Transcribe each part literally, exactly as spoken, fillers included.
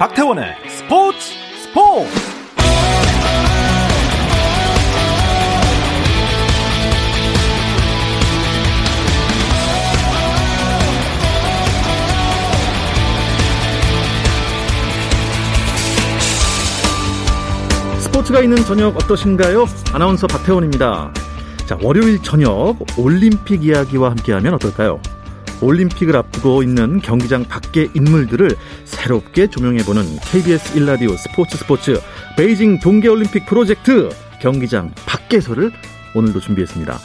박태원의 스포츠 스포츠 스포츠가 있는 저녁 어떠신가요? 아나운서 박태원입니다. 자, 월요일 저녁 올림픽 이야기와 함께하면 어떨까요? 올림픽을 앞두고 있는 경기장 밖의 인물들을 새롭게 조명해보는 케이비에스 일 라디오 스포츠 스포츠 베이징 동계올림픽 프로젝트 경기장 밖에서를 오늘도 준비했습니다.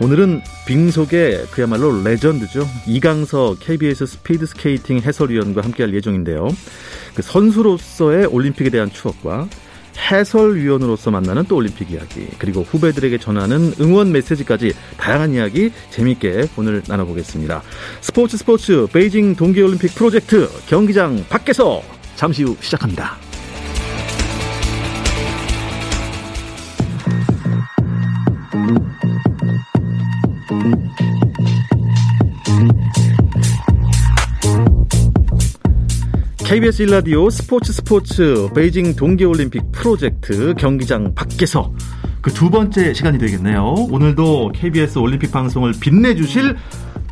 오늘은 빙속의 그야말로 레전드죠. 이강서 케이비에스 스피드스케이팅 해설위원과 함께할 예정인데요. 그 선수로서의 올림픽에 대한 추억과 해설위원으로서 만나는 또 올림픽 이야기, 그리고 후배들에게 전하는 응원 메시지까지 다양한 이야기 재미있게 오늘 나눠보겠습니다. 스포츠 스포츠 베이징 동계올림픽 프로젝트 경기장 밖에서 잠시 후 시작합니다. 케이비에스 일 라디오 스포츠 스포츠 베이징 동계올림픽 프로젝트 경기장 밖에서 그 두 번째 시간이 되겠네요. 오늘도 케이비에스 올림픽 방송을 빛내주실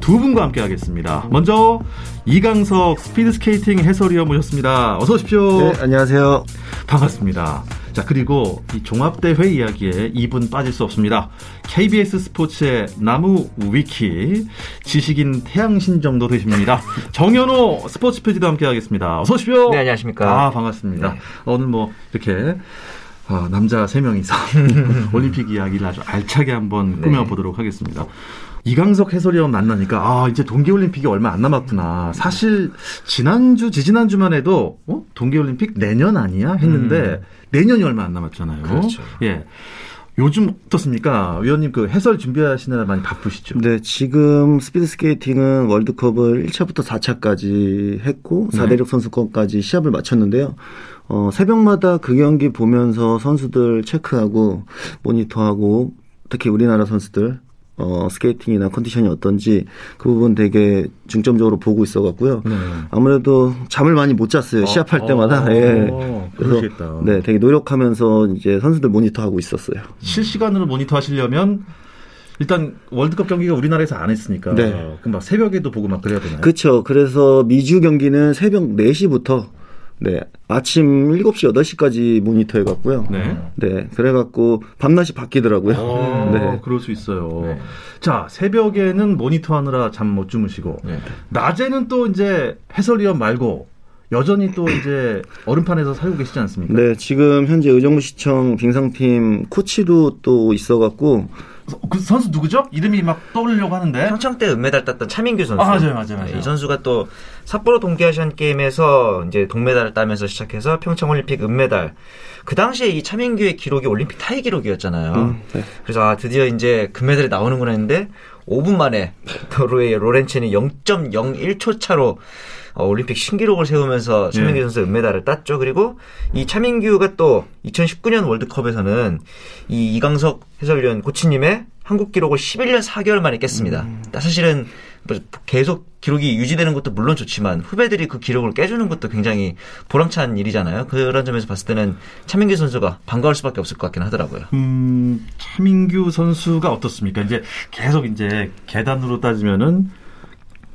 두 분과 함께 하겠습니다. 먼저 이강석 스피드스케이팅 해설위원 모셨습니다. 어서 오십시오. 네, 안녕하세요. 반갑습니다. 자, 그리고 이 종합대회 이야기에 이분 빠질 수 없습니다. 케이비에스 스포츠의 나무 위키, 지식인 태양신 정도 되십니다. 정현호 스포츠 피디도 함께 하겠습니다. 어서 오십시오. 네, 안녕하십니까. 아, 반갑습니다. 네. 오늘 뭐 이렇게 어, 남자 세 명이서 올림픽 이야기를 아주 알차게 한번 네. 꾸며보도록 하겠습니다. 이강석 해설위원 만나니까 아 이제 동계올림픽이 얼마 안 남았구나. 사실 지난주 지지난주만 해도 어? 동계올림픽 내년 아니야 했는데 음. 내년이 얼마 안 남았잖아요. 그렇죠. 예. 요즘 어떻습니까? 위원님 그 해설 준비하시느라 많이 바쁘시죠? 네, 지금 스피드스케이팅은 월드컵을 일 차부터 사 차까지 했고 사대륙 선수권까지 시합을 마쳤는데요. 어, 새벽마다 그 경기 보면서 선수들 체크하고 모니터하고 특히 우리나라 선수들 어, 스케이팅이나 컨디션이 어떤지 그 부분 되게 중점적으로 보고 있어갖고요. 네. 아무래도 잠을 많이 못 잤어요. 아, 시합할 아, 때마다. 아, 예. 그래서 그러시겠다. 네, 되게 노력하면서 이제 선수들 모니터하고 있었어요. 실시간으로 모니터하시려면 일단 월드컵 경기가 우리나라에서 안 했으니까. 네. 그럼 막 새벽에도 보고 막 그래야 되나요? 그렇죠. 그래서 미주 경기는 새벽 네 시부터. 네. 아침 일곱 시, 여덟 시까지 모니터 해갖고요. 네. 네. 그래갖고, 밤낮이 바뀌더라고요. 아, 네. 그럴 수 있어요. 네. 자, 새벽에는 모니터하느라 잠 못 주무시고, 네. 낮에는 또 이제 해설위원 말고, 여전히 또 이제 얼음판에서 살고 계시지 않습니까? 네. 지금 현재 의정부시청 빙상팀 코치도 또 있어갖고, 그 선수 누구죠? 이름이 막 떠오르려고 하는데 평창 때 은메달 땄던 차민규 선수. 아, 맞아요, 맞아요, 맞아요. 이 선수가 또 삿포로 동계아시안 게임에서 이제 동메달을 따면서 시작해서 평창 올림픽 은메달. 그 당시에 이 차민규의 기록이 올림픽 타이 기록이었잖아요. 음, 네. 그래서 아 드디어 이제 금메달이 나오는구나 했는데 오 분 만에 도로의 로렌치는 영 점 영일 초 차로 어, 올림픽 신기록을 세우면서 차민규 네. 선수 은메달을 땄죠. 그리고 이 차민규가 또 이천십구 년 월드컵에서는 이 이강석 해설위원 코치님의 한국 기록을 십일 년 사 개월 만에 깼습니다. 음. 사실은 계속 기록이 유지되는 것도 물론 좋지만 후배들이 그 기록을 깨주는 것도 굉장히 보람찬 일이잖아요. 그런 점에서 봤을 때는 차민규 선수가 반가울 수밖에 없을 것 같긴 하더라고요. 음, 차민규 선수가 어떻습니까? 이제 계속 이제 계단으로 따지면은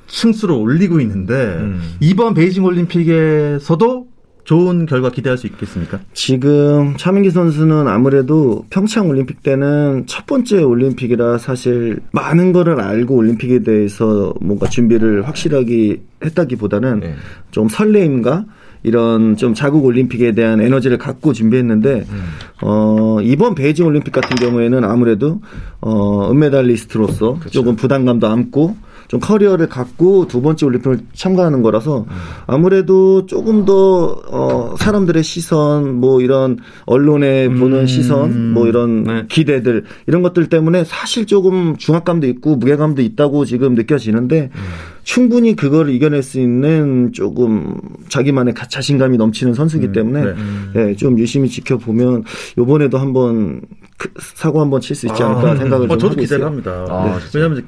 층수로 올리고 있는데 음. 이번 베이징 올림픽에서도 좋은 결과 기대할 수 있겠습니까? 지금 차민규 선수는 아무래도 평창 올림픽 때는 첫 번째 올림픽이라 사실 많은 거를 알고 올림픽에 대해서 뭔가 준비를 확실하게 했다기보다는 네. 좀 설레임과 이런 좀 자국 올림픽에 대한 에너지를 갖고 준비했는데 음. 어, 이번 베이징 올림픽 같은 경우에는 아무래도 어, 은메달리스트로서 그렇죠. 조금 부담감도 안고 좀 커리어를 갖고 두 번째 올림픽을 참가하는 거라서 아무래도 조금 더 어, 사람들의 시선, 뭐 이런 언론에 보는 음, 시선, 뭐 이런 네. 기대들 이런 것들 때문에 사실 조금 중압감도 있고 무게감도 있다고 지금 느껴지는데 음. 충분히 그걸 이겨낼 수 있는 조금 자기만의 자신감이 넘치는 선수이기 음, 때문에 네. 네, 좀 유심히 지켜보면 이번에도 한번 그 사고 한번 칠 수 있지 않을까 아, 생각을 어, 좀 저도 하고 있어요. 저도 기대를 합니다. 아, 네. 왜냐하면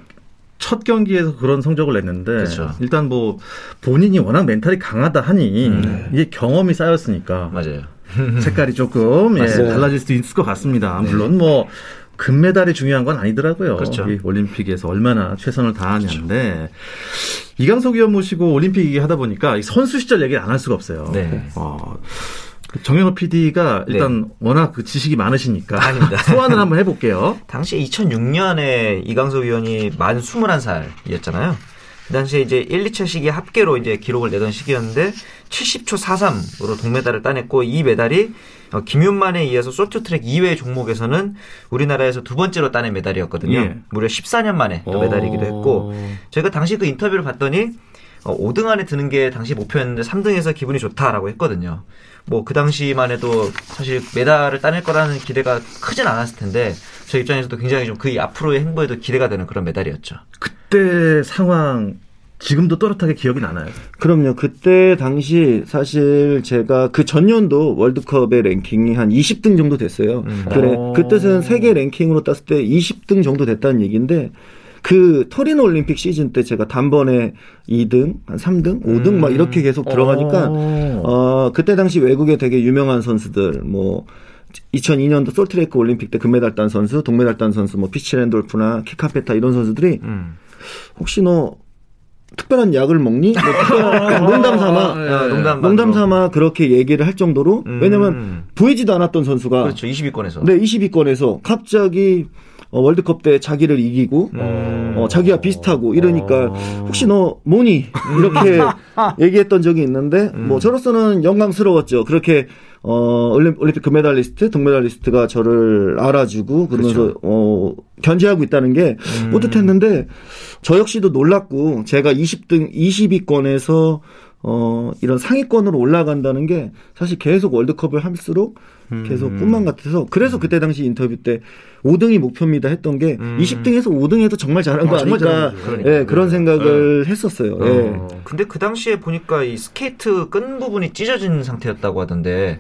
첫 경기에서 그런 성적을 냈는데 그렇죠. 일단 뭐 본인이 워낙 멘탈이 강하다 하니 음. 이게 경험이 쌓였으니까 맞아요. 색깔이 조금 예, 달라질 수도 있을 것 같습니다. 네. 물론 뭐 금메달이 중요한 건 아니더라고요. 그렇죠. 이 올림픽에서 얼마나 최선을 다하냐인데 그렇죠. 이강석 위원 모시고 올림픽 얘기하다 보니까 선수 시절 얘기를 안 할 수가 없어요. 네. 어, 정현호 피디가 일단 네. 워낙 그 지식이 많으시니까 아닙니다. 소환을 한번 해볼게요. 당시 이천육 년에 이강석 위원이 만 스물한 살이었잖아요. 그 당시에 이제 일, 이차 시기 합계로 이제 기록을 내던 시기였는데 칠십초 사십삼으로 동메달을 따냈고 이 메달이 김윤만에 이어서 쇼트트랙 이 회 종목에서는 우리나라에서 두 번째로 따낸 메달이었거든요. 예. 무려 십사 년 만에 또 메달이기도 했고 저희가 당시 그 인터뷰를 봤더니 오등 안에 드는 게 당시 목표였는데 삼등에서 기분이 좋다라고 했거든요. 뭐 그 당시만 해도 사실 메달을 따낼 거라는 기대가 크진 않았을 텐데 저 입장에서도 굉장히 좀 그 앞으로의 행보에도 기대가 되는 그런 메달이었죠. 그때 상황 지금도 또렷하게 기억이 나나요? 그럼요. 그때 당시 사실 제가 그 전년도 월드컵의 랭킹이 한 이십등 정도 됐어요. 음. 그래 그 뜻은 세계 랭킹으로 땄을 때 이십등 정도 됐다는 얘기인데 그 터리노 올림픽 시즌 때 제가 단번에 이등, 한 삼등, 오등 음. 막 이렇게 계속 들어가니까 오. 어 그때 당시 외국에 되게 유명한 선수들 뭐 이천이년도 솔트레이크 올림픽 때 금메달 딴 선수, 동메달 딴 선수 뭐 피치 랜돌프나 키카페타 이런 선수들이 음. 혹시 너 특별한 약을 먹니? 뭐 특별한 농담 삼아, 야, 농담, 농담 삼아 그렇게 얘기를 할 정도로 음. 왜냐면 보이지도 않았던 선수가 그렇죠. 이십위권에서 네, 이십위권에서 갑자기 어, 월드컵 때 자기를 이기고 음. 어, 자기와 비슷하고 이러니까 어. 혹시 너 뭐니? 이렇게 얘기했던 적이 있는데 음. 뭐 저로서는 영광스러웠죠. 그렇게 어, 올림픽 금메달리스트, 동메달리스트가 저를 알아주고 그러면서 그렇죠. 어, 견제하고 있다는 게 음. 뿌듯했는데 저 역시도 놀랐고 제가 이십등, 이십위권에서 어, 이런 상위권으로 올라간다는 게 사실 계속 월드컵을 할수록 계속 꿈만 같아서 그래서 그때 당시 인터뷰 때 오등이 목표입니다 했던 게 음. 이십등에서 오등에서 정말 잘한 거 아, 아닐까 그러니까. 예, 그런 생각을 네. 했었어요. 어. 예. 근데 그 당시에 보니까 이 스케이트 끈 부분이 찢어진 상태였다고 하던데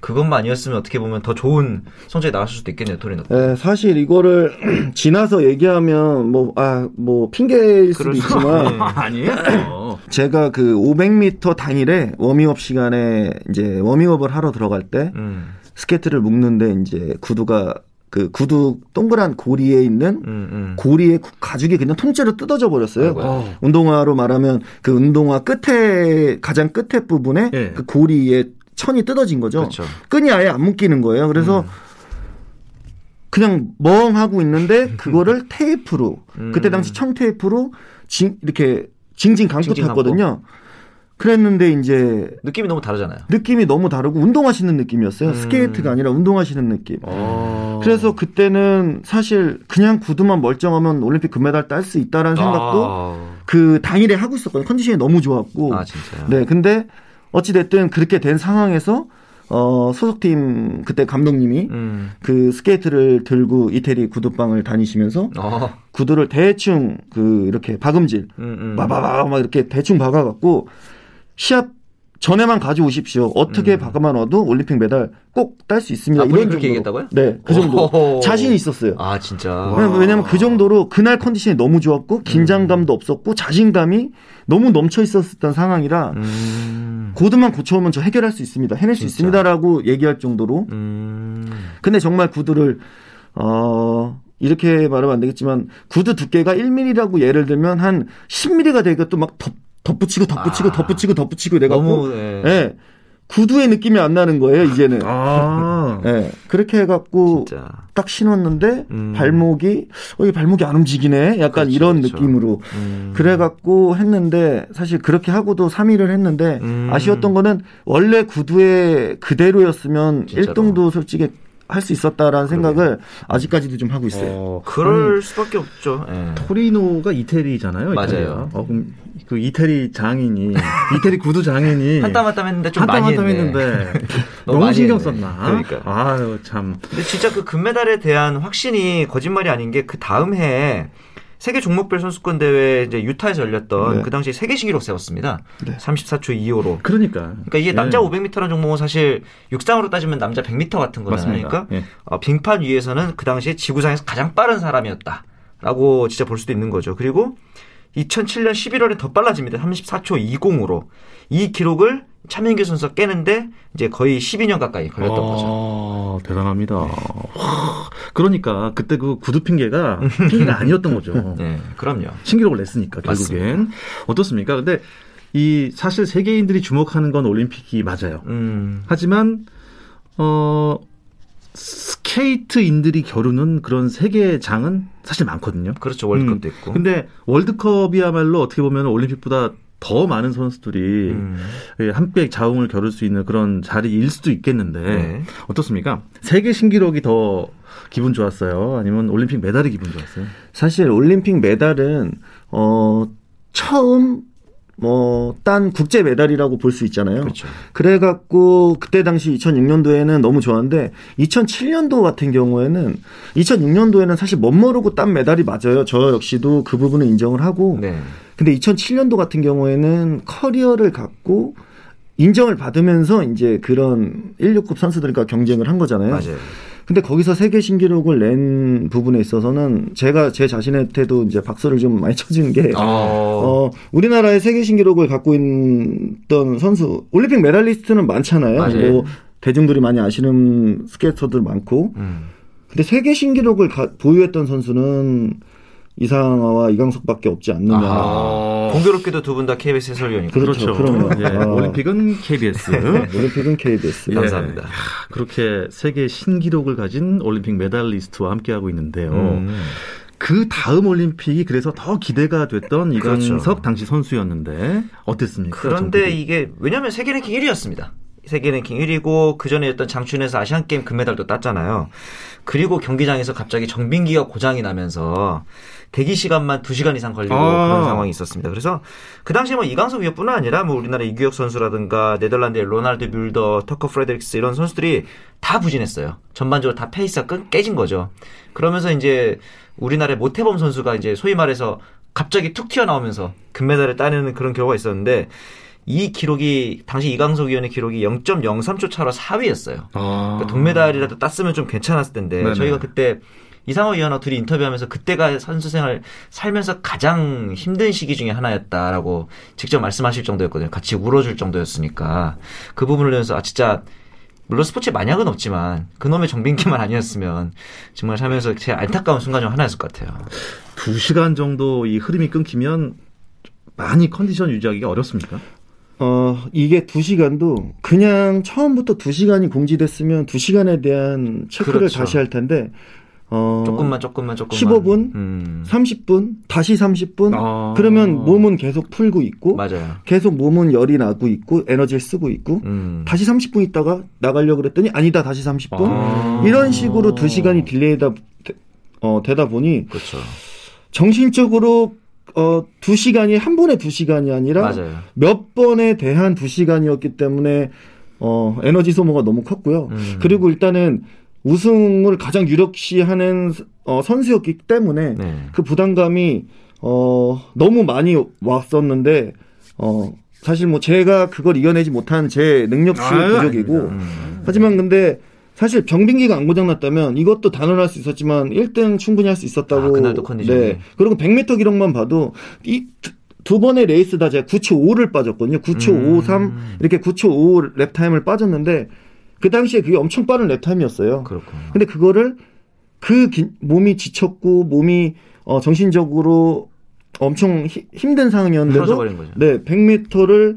그것만 아니었으면 어떻게 보면 더 좋은 성적이 나왔을 수도 있겠네요. 토리노. 예, 사실 이거를 지나서 얘기하면 뭐, 아, 뭐 핑계일 수도 있지만 아니에요. 제가 그 오백 미터 단일에 워밍업 시간에 이제 워밍업을 하러 들어갈 때 음. 스케이트를 묶는데 이제 구두가 그 구두 동그란 고리에 있는 음, 음. 고리의 가죽이 그냥 통째로 뜯어져 버렸어요. 아이고. 운동화로 말하면 그 운동화 끝에 가장 끝에 부분에 예. 그 고리에 천이 뜯어진 거죠. 그쵸. 끈이 아예 안 묶이는 거예요. 그래서 음. 그냥 멍하고 있는데 그거를 테이프로 음. 그때 당시 청테이프로 징, 이렇게 징징 감고 탔거든요. 그랬는데 이제 느낌이 너무 다르잖아요. 느낌이 너무 다르고 운동하시는 느낌이었어요. 음. 스케이트가 아니라 운동하시는 느낌. 오. 그래서 그때는 사실 그냥 구두만 멀쩡하면 올림픽 금메달 딸 수 있다라는 생각도 아. 그 당일에 하고 있었거든요. 컨디션이 너무 좋았고. 아 진짜요? 네. 근데 어찌 됐든 그렇게 된 상황에서 어, 소속팀 그때 감독님이 음. 그 스케이트를 들고 이태리 구두방을 다니시면서 어. 구두를 대충 그 이렇게 박음질 마바바 음, 음. 막 이렇게 대충 박아갖고. 시합 전에만 가져오십시오. 어떻게 음. 박아만 와도 올림픽 메달 꼭 딸 수 있습니다. 아, 이런 그렇게 얘기했다고요? 네, 그 정도 오호호. 자신이 있었어요. 아 진짜. 왜냐하면 그 정도로 그날 컨디션이 너무 좋았고 긴장감도 음. 없었고 자신감이 너무 넘쳐 있었던 상황이라 음. 고드만 고쳐오면 저 해결할 수 있습니다. 해낼 수 진짜. 있습니다라고 얘기할 정도로. 음. 근데 정말 구두를 어. 이렇게 말하면 안 되겠지만 구두 두께가 일 밀리미터라고 예를 들면 한 십 밀리미터가 되니까 또 막 덮. 덧붙이고 덧붙이고 아. 덧붙이고 덧붙이고 내가 너무, 네. 예, 구두의 느낌이 안 나는 거예요 이제는. 아. 예, 그렇게 해갖고 진짜. 딱 신었는데 음. 발목이 어, 이 발목이 안 움직이네 약간 그렇죠, 이런 그렇죠. 느낌으로 음. 그래갖고 했는데 사실 그렇게 하고도 삼위를 했는데 음. 아쉬웠던 거는 원래 구두에 그대로였으면 진짜로. 일등도 솔직히 할 수 있었다라는 그러네. 생각을 아직까지도 좀 하고 있어요. 어, 그럴 아니, 수밖에 없죠. 예. 토리노가 이태리잖아요. 맞아요. 어, 그럼 그 이태리 장인이 이태리 구두 장인이 한 땀 한 땀 했는데 좀 한 땀 한 땀 많이 했네. 했는데 너무, 너무 신경 했네. 썼나? 그러니까. 아유 참. 근데 진짜 그 금메달에 대한 확신이 거짓말이 아닌 게 그 다음 해에 세계 종목별 선수권 대회 이제 유타에서 열렸던 네. 그 당시 세계 신기록 세웠습니다. 네. 삼십사초 이십오로. 그러니까. 그러니까 이게 남자 네. 오백 미터라는 종목은 사실 육상으로 따지면 남자 백 미터 같은 거잖아요. 그러니까 네. 어, 빙판 위에서는 그 당시 지구상에서 가장 빠른 사람이었다. 라고 진짜 볼 수도 있는 거죠. 그리고 이천칠 년 십일월에 더 빨라집니다. 삼십사 초 이십으로. 이 기록을 차민규 선수가 깨는데 이제 거의 십이 년 가까이 걸렸던 아, 거죠. 대단합니다. 네. 와, 그러니까 그때 그 구두 핑계가 핑계가 아니었던 거죠. 네, 그럼요. 신기록을 냈으니까 결국엔. 맞습니다. 어떻습니까? 근데 이 사실 세계인들이 주목하는 건 올림픽이 맞아요. 음. 하지만 어 스케이트인들이 겨루는 그런 세계장은 사실 많거든요. 그렇죠. 월드컵도 음. 있고. 근데 월드컵이야말로 어떻게 보면 올림픽보다 더 많은 선수들이 음. 함께 자웅을 겨룰 수 있는 그런 자리일 수도 있겠는데 네. 어떻습니까? 세계 신기록이 더 기분 좋았어요? 아니면 올림픽 메달이 기분 좋았어요? 사실 올림픽 메달은 어, 처음 뭐 딴 국제 메달이라고 볼 수 있잖아요. 그렇죠. 그래갖고 그때 당시 이천육 년도에는 너무 좋았는데 이천칠 년도 같은 경우에는 이천육 년도에는 사실 멋모르고 딴 메달이 맞아요. 저 역시도 그 부분은 인정을 하고 네. 근데 이천칠 년도 같은 경우에는 커리어를 갖고 인정을 받으면서 이제 그런 일류급 선수들과 경쟁을 한 거잖아요. 맞아요. 근데 거기서 세계 신기록을 낸 부분에 있어서는 제가 제 자신한테도 이제 박수를 좀 많이 쳐주는 게, 어, 우리나라의 세계 신기록을 갖고 있던 선수, 올림픽 메달리스트는 많잖아요. 맞아요. 뭐, 대중들이 많이 아시는 스케이터들 많고. 음. 근데 세계 신기록을 가, 보유했던 선수는 이상화와 이강석밖에 없지 않느냐. 아, 공교롭게도 두 분 다 케이비에스 해설위원이고. 그렇죠. 그러면 예, 아. 올림픽은 케이비에스. 올림픽은 케이비에스. 예. 감사합니다. 그렇게 세계 신기록을 가진 올림픽 메달리스트와 함께하고 있는데요. 음. 그 다음 올림픽이 그래서 더 기대가 됐던 이강석 그렇죠. 당시 선수였는데 어땠습니까? 그런데 정국이? 이게 왜냐하면 세계 랭킹 일 위였습니다. 세계 랭킹 일 위고 그전에였던 장춘에서 아시안게임 금메달도 땄잖아요. 그리고 경기장에서 갑자기 정빙기가 고장이 나면서 대기 시간만 두 시간 이상 걸리고 아~ 그런 상황이 있었습니다. 그래서 그 당시에 뭐 이강석 위원뿐만 아니라 뭐 우리나라 이규혁 선수라든가 네덜란드의 로날드 뮬더, 터커 프레드릭스 이런 선수들이 다 부진했어요. 전반적으로 다 페이스가 끈, 깨진 거죠. 그러면서 이제 우리나라의 모태범 선수가 이제 소위 말해서 갑자기 툭 튀어나오면서 금메달을 따내는 그런 경우가 있었는데 이 기록이 당시 이강석 위원의 기록이 영 점 영삼 초 차로 사 위였어요. 아~ 그러니까 동메달이라도 땄으면 좀 괜찮았을 텐데 네네. 저희가 그때 이상화 위원하고 둘이 인터뷰하면서 그때가 선수생활 살면서 가장 힘든 시기 중에 하나였다라고 직접 말씀하실 정도였거든요. 같이 울어줄 정도였으니까 그 부분을 보면서 아 진짜 물론 스포츠의 만약은 없지만 그놈의 정빈기만 아니었으면 정말 살면서 제일 안타까운 순간 중 하나였을 것 같아요. 두 시간 정도 이 흐름이 끊기면 많이 컨디션 유지하기가 어렵습니까? 어, 이게 두 시간도 그냥 처음부터 두 시간이 공지됐으면 두 시간에 대한 체크를 그렇죠. 다시 할 텐데 어, 조금만 조금만 조금만 십오 분, 음. 삼십 분, 다시 삼십 분 어. 그러면 몸은 계속 풀고 있고 맞아요. 계속 몸은 열이 나고 있고 에너지를 쓰고 있고 음. 다시 삼십 분 있다가 나가려고 그랬더니 아니다 다시 삼십 분 어. 이런 식으로 두 시간이 딜레이다 어, 되다 보니 그렇죠. 정신적으로 어, 두 시간이, 한 번에 두 시간이 아니라 맞아요. 몇 번에 대한 두 시간이었기 때문에, 어, 에너지 소모가 너무 컸고요. 음. 그리고 일단은 우승을 가장 유력시 하는, 어, 선수였기 때문에 네. 그 부담감이, 어, 너무 많이 왔었는데, 어, 사실 뭐 제가 그걸 이겨내지 못한 제 능력치의 부족이고, 음. 하지만 근데, 사실 병빙기가 안 고장났다면 이것도 단언할 수 있었지만 일 등 충분히 할 수 있었다고. 아, 그날도 컨디션이. 네. 그리고 백 미터 기록만 봐도 이 두 번의 레이스 다 제가 구 초 오를 빠졌거든요. 구 초 오십삼 음. 이렇게 구 초 오십오 랩타임을 빠졌는데 그 당시에 그게 엄청 빠른 랩타임이었어요. 그렇군요. 근데 그거를 그 기, 몸이 지쳤고 몸이 어, 정신적으로 엄청 히, 힘든 상황이었는데도 풀어져버린 거죠. 네, 백 미터를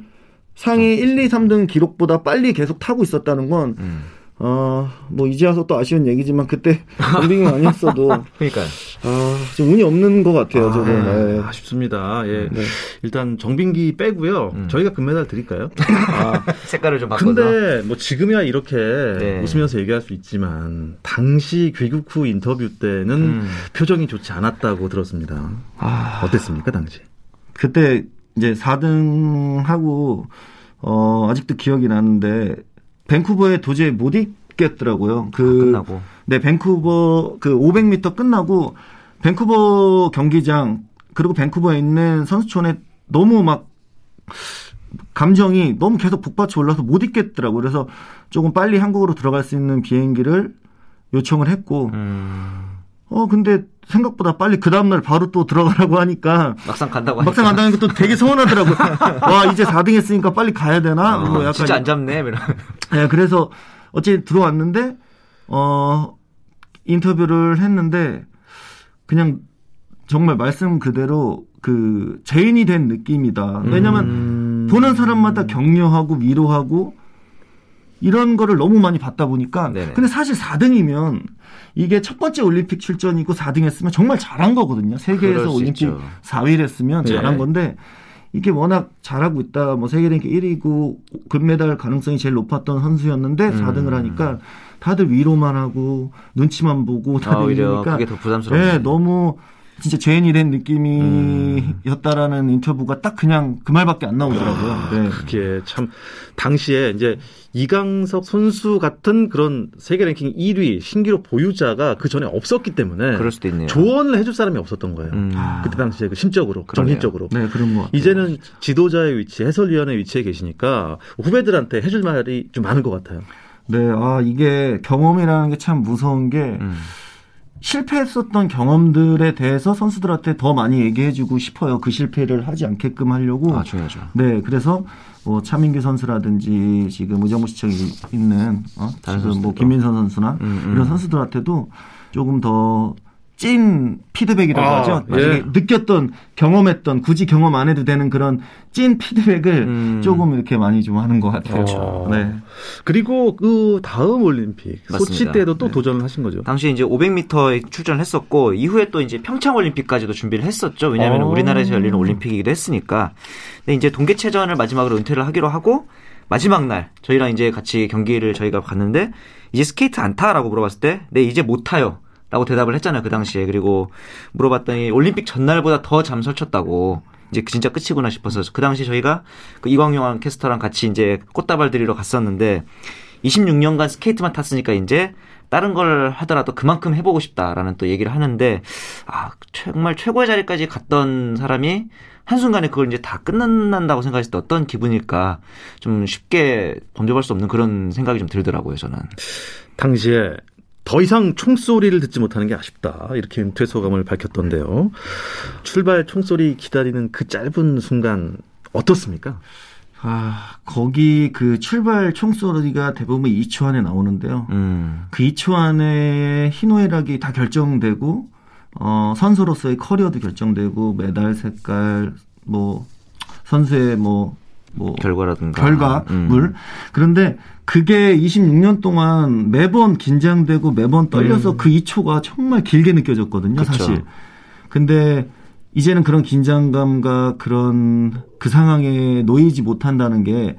상위 어, 일, 이, 삼 등 기록보다 빨리 계속 타고 있었다는 건 음. 어, 뭐, 이제 와서 또 아쉬운 얘기지만, 그때, 올림픽은 아니었어도. 그니까요. 아, 좀 운이 없는 것 같아요, 아, 저는. 네. 아쉽습니다. 예. 네. 일단, 정빙기 빼고요. 음. 저희가 금메달 드릴까요? 아, 색깔을 좀 바꿔서. 근데, 뭐, 지금이야 이렇게 네. 웃으면서 얘기할 수 있지만, 당시 귀국 후 인터뷰 때는 음. 표정이 좋지 않았다고 들었습니다. 아. 어땠습니까, 당시? 그때, 이제 사 등 하고, 어, 아직도 기억이 나는데, 밴쿠버에 도저히 못 있겠더라고요. 그, 아, 끝나고. 네, 밴쿠버, 그 오백 미터 끝나고, 밴쿠버 경기장, 그리고 밴쿠버에 있는 선수촌에 너무 막, 감정이 너무 계속 북받쳐 올라서 못 있겠더라고요. 그래서 조금 빨리 한국으로 들어갈 수 있는 비행기를 요청을 했고, 음. 어 근데 생각보다 빨리 그 다음날 바로 또 들어가라고 하니까 막상 간다고 하니까 막상 간다니까 또 되게 서운하더라고요. 와 이제 사 등 했으니까 빨리 가야 되나? 어, 약간 진짜 안 잡네. 네, 그래서 어쨌든 들어왔는데 어 인터뷰를 했는데 그냥 정말 말씀 그대로 그 죄인이 된 느낌이다. 왜냐면 음... 보는 사람마다 격려하고 위로하고 이런 거를 너무 많이 봤다 보니까. 네네. 근데 사실 사 등이면 이게 첫 번째 올림픽 출전이고 사 등 했으면 정말 잘한 거거든요. 세계에서 올림픽 있죠. 사 위를 했으면 네. 잘한 건데 이게 워낙 잘하고 있다. 뭐 세계랭킹 일 위고 금메달 가능성이 제일 높았던 선수였는데 음. 사 등을 하니까 다들 위로만 하고 눈치만 보고 다들 아, 오히려 이러니까 그게 더 부담스럽네요. 네, 너무 진짜 죄인이 된 느낌이었다라는 음. 인터뷰가 딱 그냥 그 말밖에 안 나오더라고요. 아, 네. 그게 참 당시에 이제 이강석 선수 같은 그런 세계 랭킹 일 위 신기록 보유자가 그 전에 없었기 때문에 그럴 수도 있네요. 조언을 해줄 사람이 없었던 거예요. 음. 그때 당시에 그 심적으로, 그러네요. 정신적으로. 네, 그런 것 같아요. 이제는 지도자의 위치, 해설위원의 위치에 계시니까 후배들한테 해줄 말이 좀 많은 것 같아요. 네, 아 이게 경험이라는 게 참 무서운 게. 음. 실패했었던 경험들에 대해서 선수들한테 더 많이 얘기해주고 싶어요. 그 실패를 하지 않게끔 하려고. 아, 중요하죠. 네, 그래서 뭐 차민규 선수라든지 지금 의정부시청에 있는 어? 지금 뭐 김민선 선수나 음, 음. 이런 선수들한테도 조금 더 찐 피드백이라고 아, 하죠. 예. 느꼈던, 경험했던, 굳이 경험 안 해도 되는 그런 찐 피드백을 음. 조금 이렇게 많이 좀 하는 것 같아요. 그렇죠. 네. 그리고 그 다음 올림픽, 맞습니다. 소치 때도 또 네. 도전을 하신 거죠. 당시 이제 오백 미터에 출전을 했었고, 이후에 또 이제 평창 올림픽까지도 준비를 했었죠. 왜냐하면 어. 우리나라에서 열리는 올림픽이기도 했으니까. 근데 이제 동계체전을 마지막으로 은퇴를 하기로 하고, 마지막 날 저희랑 이제 같이 경기를 저희가 갔는데, 이제 스케이트 안 타라고 물어봤을 때, 네, 이제 못 타요. 라고 대답을 했잖아요. 그 당시에. 그리고 물어봤더니 올림픽 전날보다 더 잠설쳤다고. 이제 진짜 끝이구나 싶어서. 그 당시 저희가 그 이광용 캐스터랑 같이 이제 꽃다발 드리러 갔었는데 이십육 년간 스케이트만 탔으니까 이제 다른 걸 하더라도 그만큼 해보고 싶다라는 또 얘기를 하는데 아, 정말 최고의 자리까지 갔던 사람이 한순간에 그걸 이제 다 끝난다고 생각했을 때 어떤 기분일까. 좀 쉽게 범접할 수 없는 그런 생각이 좀 들더라고요. 저는. 당시에. 더 이상 총소리를 듣지 못하는 게 아쉽다. 이렇게 은퇴 소감을 밝혔던데요. 출발 총소리 기다리는 그 짧은 순간 어떻습니까? 아, 거기 그 출발 총소리가 대부분 이 초 안에 나오는데요. 음. 그 이 초 안에 희노애락이 다 결정되고 어, 선수로서의 커리어도 결정되고 메달 색깔, 뭐 선수의 뭐 뭐 결과라든가 결과물 음. 그런데 그게 이십육 년 동안 매번 긴장되고 매번 떨려서 음. 그 이 초가 정말 길게 느껴졌거든요. 그쵸. 사실 근데 이제는 그런 긴장감과 그런 그 상황에 놓이지 못한다는 게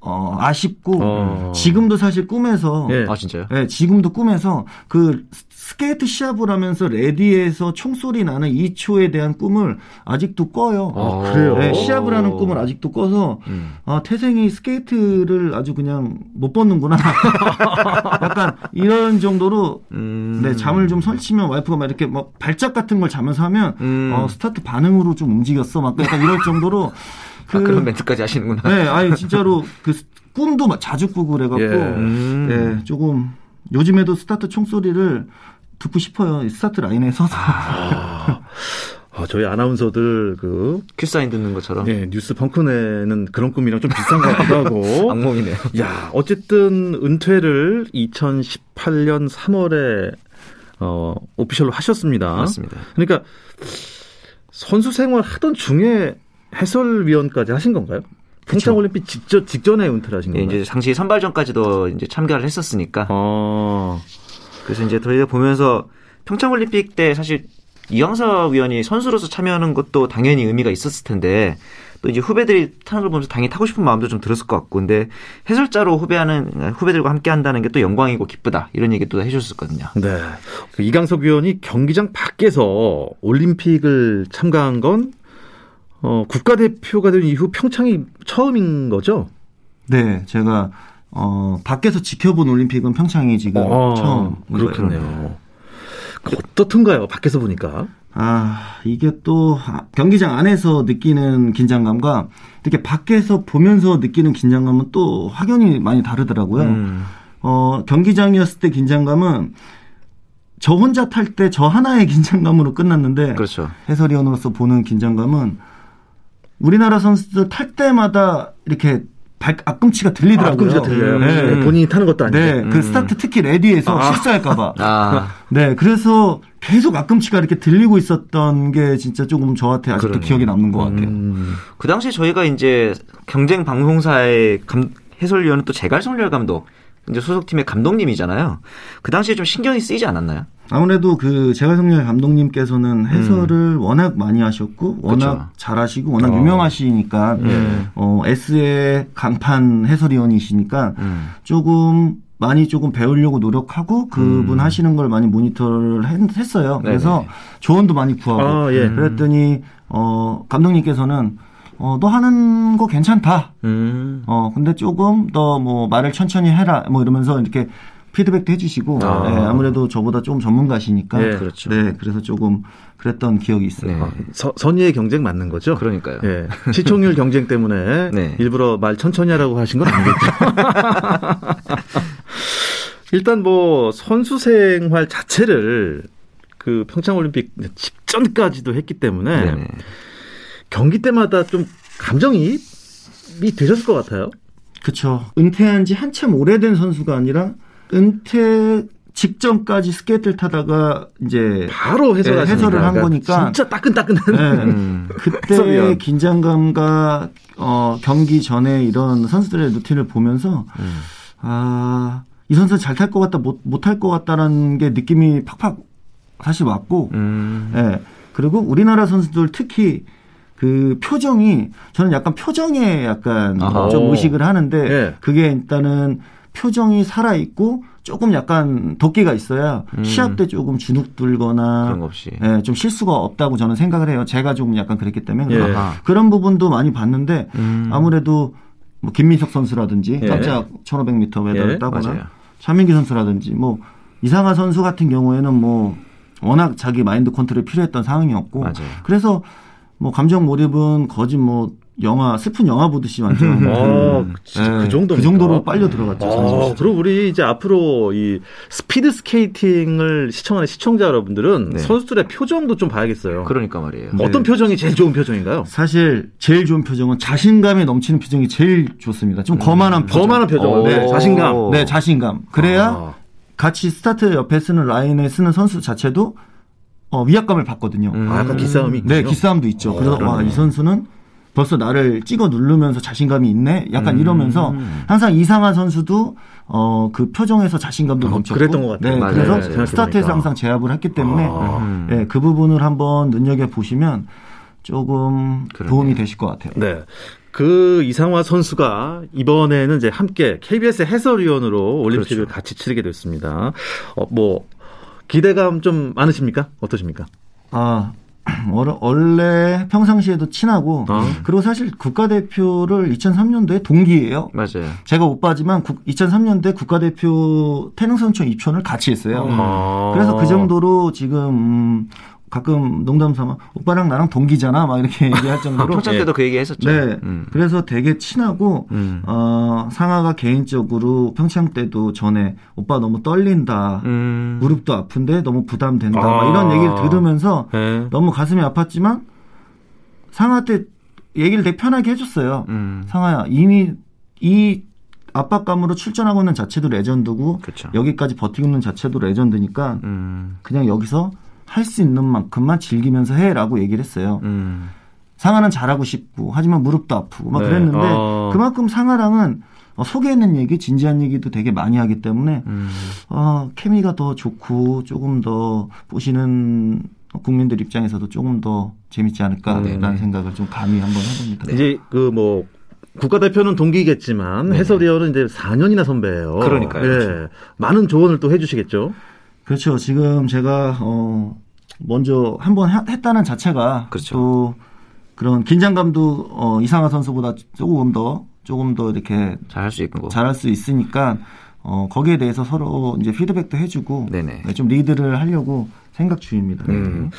어, 아쉽고 어. 지금도 사실 꿈에서 예. 아 진짜요? 예, 지금도 꿈에서 그 스케이트 시합을 하면서 레디에서 총소리 나는 이 초에 대한 꿈을 아직도 꿔요. 아, 그래요? 네, 시합을 하는 꿈을 아직도 꿔서 음. 아, 태생이 스케이트를 아주 그냥 못 벗는구나. 약간 이런 정도로 음. 네, 잠을 좀 설치면 와이프가 막 이렇게 막 발작 같은 걸 자면서 하면 음. 어, 스타트 반응으로 좀 움직였어. 막 약간 이럴 정도로 그, 아, 그런 멘트까지 하시는구나. 네, 아니 진짜로 그 꿈도 막 자주 꾸고 그래갖고 예. 음. 네, 조금 요즘에도 스타트 총소리를 듣고 싶어요. 스타트 라인에 서서. 아, 아, 저희 아나운서들 그 큐사인 듣는 것처럼. 네, 뉴스 펑크 내는 그런 꿈이랑 좀 비슷한 것 같기도 하고. 악몽이네요. 야, 어쨌든 은퇴를 이천십팔 년 삼월에 어, 오피셜로 하셨습니다. 맞습니다. 그러니까 선수 생활 하던 중에 해설위원까지 하신 건가요? 평창올림픽 직전, 직전에 은퇴를 하신 건가요? 네, 이제 당시 선발전까지도 이제 참가를 했었으니까. 아. 그래서 이제 저희가 보면서 평창올림픽 때 사실 이강석 위원이 선수로서 참여하는 것도 당연히 의미가 있었을 텐데 또 이제 후배들이 타는 걸 보면서 당연히 타고 싶은 마음도 좀 들었을 것 같고 근데 해설자로 후배하는 후배들과 함께 한다는 게 또 영광이고 기쁘다 이런 얘기도 해주셨었거든요. 네, 이강석 위원이 경기장 밖에서 올림픽을 참가한 건 어, 국가대표가 된 이후 평창이 처음인 거죠? 네, 제가 어, 밖에서 지켜본 올림픽은 평창이 지금 아, 처음. 그렇겠네요. 어떻든가요? 밖에서 보니까. 아, 이게 또 경기장 안에서 느끼는 긴장감과 이렇게 밖에서 보면서 느끼는 긴장감은 또 확연히 많이 다르더라고요. 음. 어, 경기장이었을 때 긴장감은 저 혼자 탈 때 저 하나의 긴장감으로 끝났는데 그렇죠. 해설위원으로서 보는 긴장감은 우리나라 선수들 탈 때마다 이렇게 발, 앞꿈치가 들리더라고요. 앞꿈치가 들려요. 네. 네. 본인이 타는 것도 아니고. 네. 음. 그 스타트 특히 레디에서 아. 실수할까봐. 아. 네. 그래서 계속 앞꿈치가 이렇게 들리고 있었던 게 진짜 조금 저한테 아직도 그러네. 기억에 남는 것 같아요. 음. 그 당시 저희가 이제 경쟁 방송사의 감, 해설위원은 또 제갈성렬 감독. 이제 소속팀의 감독님이잖아요. 그 당시에 좀 신경이 쓰이지 않았나요? 아무래도 그 제갈성렬 감독님께서는 해설을 음. 워낙 많이 하셨고 워낙 그렇죠. 잘하시고 워낙 어. 유명하시니까 예. 어, S의 강판 해설위원이시니까 음. 조금 많이 조금 배우려고 노력하고 그분 음. 하시는 걸 많이 모니터를 했, 했어요. 네네. 그래서 조언도 많이 구하고 아, 예. 그랬더니 어, 감독님께서는 어, 너 하는 거 괜찮다. 음. 어, 근데 조금 더 뭐 말을 천천히 해라. 뭐 이러면서 이렇게 피드백도 해주시고 아. 네, 아무래도 저보다 좀 전문가시니까. 네, 그렇죠. 네, 그래서 조금 그랬던 기억이 있어요. 네. 서, 선의의 경쟁 맞는 거죠? 그러니까요. 네. 시청률 경쟁 때문에 네. 일부러 말 천천히 하라고 하신 건 아니겠죠. 일단 뭐 선수 생활 자체를 그 평창올림픽 직전까지도 했기 때문에. 네네. 경기 때마다 좀 감정이입이 되셨을 것 같아요. 그렇죠. 은퇴한 지 한참 오래된 선수가 아니라 은퇴 직전까지 스케이트를 타다가 이제 바로 해설을, 네, 해설을 한 거니까 진짜 따끈따끈한 네. 음. 그때의 긴장감과 어, 경기 전에 이런 선수들의 루틴을 보면서 음. 아, 이 선수 잘 탈 것 같다 못 못 탈 것 같다라는 게 느낌이 팍팍 사실 왔고 음. 네. 그리고 우리나라 선수들 특히 그 표정이 저는 약간 표정에 약간 아하. 좀 의식을 하는데 예. 그게 일단은 표정이 살아있고 조금 약간 도끼가 있어야 음. 시합 때 조금 주눅들거나 그런 거 없이 예, 좀 실수가 없다고 저는 생각을 해요. 제가 좀 약간 그랬기 때문에 예. 그런 부분도 많이 봤는데 음. 아무래도 뭐 김민석 선수라든지 예. 깜짝 천오백 미터 메달을 예. 따거나 맞아요. 차민규 선수라든지 뭐 이상화 선수 같은 경우에는 뭐 워낙 자기 마인드 컨트롤이 필요했던 상황이었고 맞아요. 그래서 뭐 감정 몰입은 거진 뭐 영화 슬픈 영화 보듯이 완전 아, 진짜 네, 그 정도 그 정도로 빨려 들어갔죠. 아, 그리고 우리 이제 앞으로 이 스피드 스케이팅을 시청하는 시청자 여러분들은 네. 선수들의 표정도 좀 봐야겠어요. 그러니까 말이에요. 어떤 네. 표정이 제일 좋은 표정인가요? 사실 제일 좋은 표정은 자신감이 넘치는 표정이 제일 좋습니다. 좀 거만한 음, 표정. 거만한 표정. 네, 자신감. 네, 자신감. 그래야 아. 같이 스타트 옆에 쓰는 라인에 쓰는 선수 자체도 어, 위압감을 받거든요. 음. 아, 약간 기싸움이 있죠. 네, 기싸움도 있죠. 오, 그래서 그러네. 와, 이 선수는 벌써 나를 찍어 누르면서 자신감이 있네. 약간 음. 이러면서 항상 이상한 선수도 어, 그 표정에서 자신감도 어, 넘쳤고. 그랬던 것 같아요. 네, 맞아요. 그래서 네, 네, 스타트에서 그러니까. 항상 제압을 했기 때문에 아. 네, 그 부분을 한번 눈여겨 보시면 조금 그러네. 도움이 되실 것 같아요. 네. 그 이상화 선수가 이번에는 이제 함께 케이비에스 해설위원으로 올림픽을 그렇죠. 같이 치르게 됐습니다. 어, 뭐 기대감 좀 많으십니까? 어떠십니까? 아, 원래 평상시에도 친하고 어. 그리고 사실 국가대표를 이천삼 년도에 동기예요. 맞아요. 제가 오빠지만 이천삼 년도에 국가대표 태릉선천 입촌을 같이 했어요. 어. 그래서 그 정도로 지금 음, 가끔 농담삼아 오빠랑 나랑 동기잖아 막 이렇게 얘기할 정도로 평창 때도 예. 그 얘기 했었죠. 네, 음. 그래서 되게 친하고 음. 어, 상아가 개인적으로 평창 때도 전에 오빠 너무 떨린다, 음. 무릎도 아픈데 너무 부담된다 아. 막 이런 얘기를 들으면서 네. 너무 가슴이 아팠지만 상아 때 얘기를 되게 편하게 해줬어요. 음. 상아야 이미 이 압박감으로 출전하고 있는 자체도 레전드고 그쵸. 여기까지 버티고 있는 자체도 레전드니까 음. 그냥 여기서 할 수 있는 만큼만 즐기면서 해라고 얘기를 했어요. 음. 상아는 잘하고 싶고 하지만 무릎도 아프고 막 네. 그랬는데 어. 그만큼 상아랑은 속에 있는 얘기, 진지한 얘기도 되게 많이 하기 때문에 음. 어, 케미가 더 좋고 조금 더 보시는 국민들 입장에서도 조금 더 재밌지 않을까라는 네네. 생각을 좀 감히 한번 해봅니다. 이제 그 뭐 국가대표는 동기겠지만 네네. 해설위원은 이제 사 년이나 선배예요. 그러니까요. 네. 그렇죠. 많은 조언을 또 해주시겠죠. 그렇죠. 지금 제가 어 먼저 한번 했다는 자체가 그렇죠. 또 그런 긴장감도 어 이상화 선수보다 조금 더 조금 더 이렇게 잘할 수 있고 잘할 수 있으니까 어 거기에 대해서 서로 이제 피드백도 해주고 네네. 좀 리드를 하려고 생각 중입니다. 음.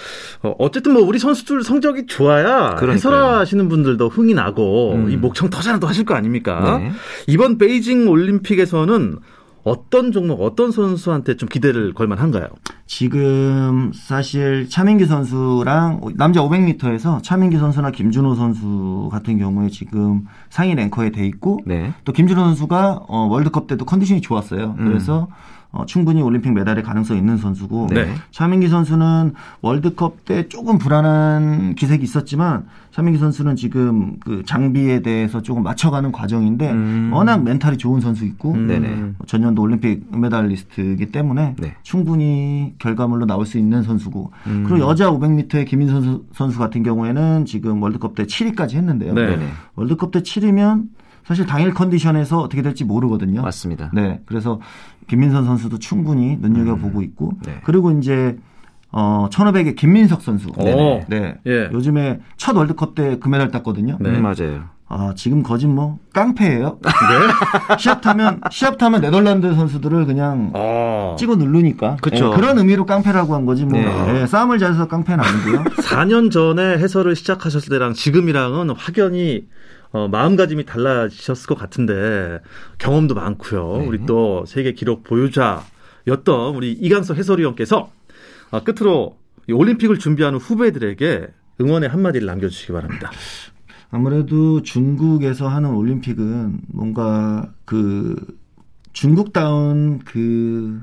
어, 어쨌든 뭐 우리 선수들 성적이 좋아야 그러니까요. 해설하시는 분들도 흥이 나고 음. 이 목청 터지라도 하실 거 아닙니까? 네. 이번 베이징 올림픽에서는 어떤 종목, 어떤 선수한테 좀 기대를 걸만한가요? 지금 사실 차민규 선수랑 남자 오백 미터에서 차민규 선수나 김준호 선수 같은 경우에 지금 상위 랭커에 돼 있고 네. 또 김준호 선수가 어, 월드컵 때도 컨디션이 좋았어요. 음. 그래서 어, 충분히 올림픽 메달의 가능성이 있는 선수고 네. 차민규 선수는 월드컵 때 조금 불안한 기색이 있었지만 차민규 선수는 지금 그 장비에 대해서 조금 맞춰가는 과정인데 음. 워낙 멘탈이 좋은 선수 있고 음. 전년도 올림픽 메달리스트이기 때문에 네. 충분히 결과물로 나올 수 있는 선수고 음. 그리고 여자 오백 미터의 김인선 선수 같은 경우에는 지금 월드컵 때 칠 위까지 했는데요. 네네. 월드컵 때 칠 위면 사실 당일 컨디션에서 어떻게 될지 모르거든요. 맞습니다. 네, 그래서 김민선 선수도 충분히 눈여겨보고 음. 있고 네. 그리고 이제 어, 천오백의 김민석 선수. 네. 네. 예. 요즘에 첫 월드컵 때 금메달 땄거든요. 네, 네. 맞아요. 아, 지금 거진 뭐 깡패예요. 네? 시합 타면 시합 타면 네덜란드 선수들을 그냥 아. 찍어 누르니까. 그렇죠. 네, 그런 의미로 깡패라고 한 거지 뭐. 네. 네, 싸움을 잘해서 깡패는 아니고요. 사 년 전에 해설을 시작하셨을 때랑 지금이랑은 확연히 어, 마음가짐이 달라지셨을 것 같은데 경험도 많고요. 네. 우리 또 세계 기록 보유자였던 우리 이강서 해설위원께서 아, 끝으로 이 올림픽을 준비하는 후배들에게 응원의 한마디를 남겨주시기 바랍니다. 아무래도 중국에서 하는 올림픽은 뭔가 그 중국다운 그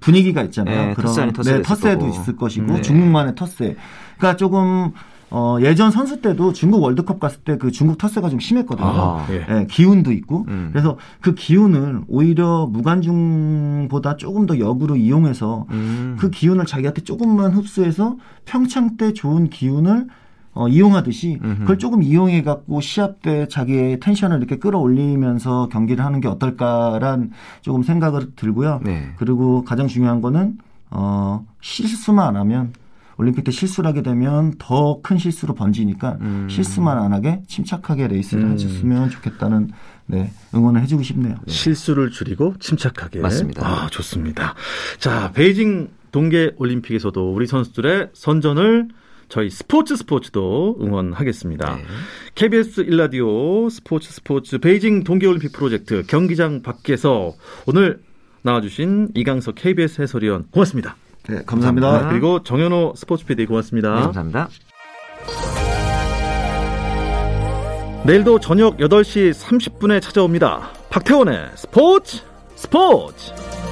분위기가 있잖아요. 네, 그런, 터세 터세 네, 터세도 있을 것이고 네. 중국만의 터세. 그러니까 조금 어, 예전 선수 때도 중국 월드컵 갔을 때 그 중국 터세가 좀 심했거든요. 아, 예. 예, 기운도 있고. 음. 그래서 그 기운을 오히려 무관중보다 조금 더 역으로 이용해서 음. 그 기운을 자기한테 조금만 흡수해서 평창 때 좋은 기운을 어, 이용하듯이 음흠. 그걸 조금 이용해갖고 시합 때 자기의 텐션을 이렇게 끌어올리면서 경기를 하는 게 어떨까란 조금 생각을 들고요. 네. 그리고 가장 중요한 거는 어, 실수만 안 하면 올림픽 때 실수를 하게 되면 더 큰 실수로 번지니까 음. 실수만 안 하게 침착하게 레이스를 음. 하셨으면 좋겠다는 네, 응원을 해주고 싶네요. 네. 실수를 줄이고 침착하게. 맞습니다. 아, 좋습니다. 자, 베이징 동계올림픽에서도 우리 선수들의 선전을 저희 스포츠 스포츠도 응원하겠습니다. 네. 케이비에스 일 라디오 스포츠 스포츠 베이징 동계올림픽 프로젝트 경기장 밖에서 오늘 나와주신 이강석 케이비에스 해설위원 고맙습니다. 네, 감사합니다. 감사합니다. 그리고 정현호 스포츠 피디 고맙습니다. 네, 감사합니다. 내일도 저녁 여덟 시 삼십 분에 찾아옵니다. 박태원의 스포츠 스포츠.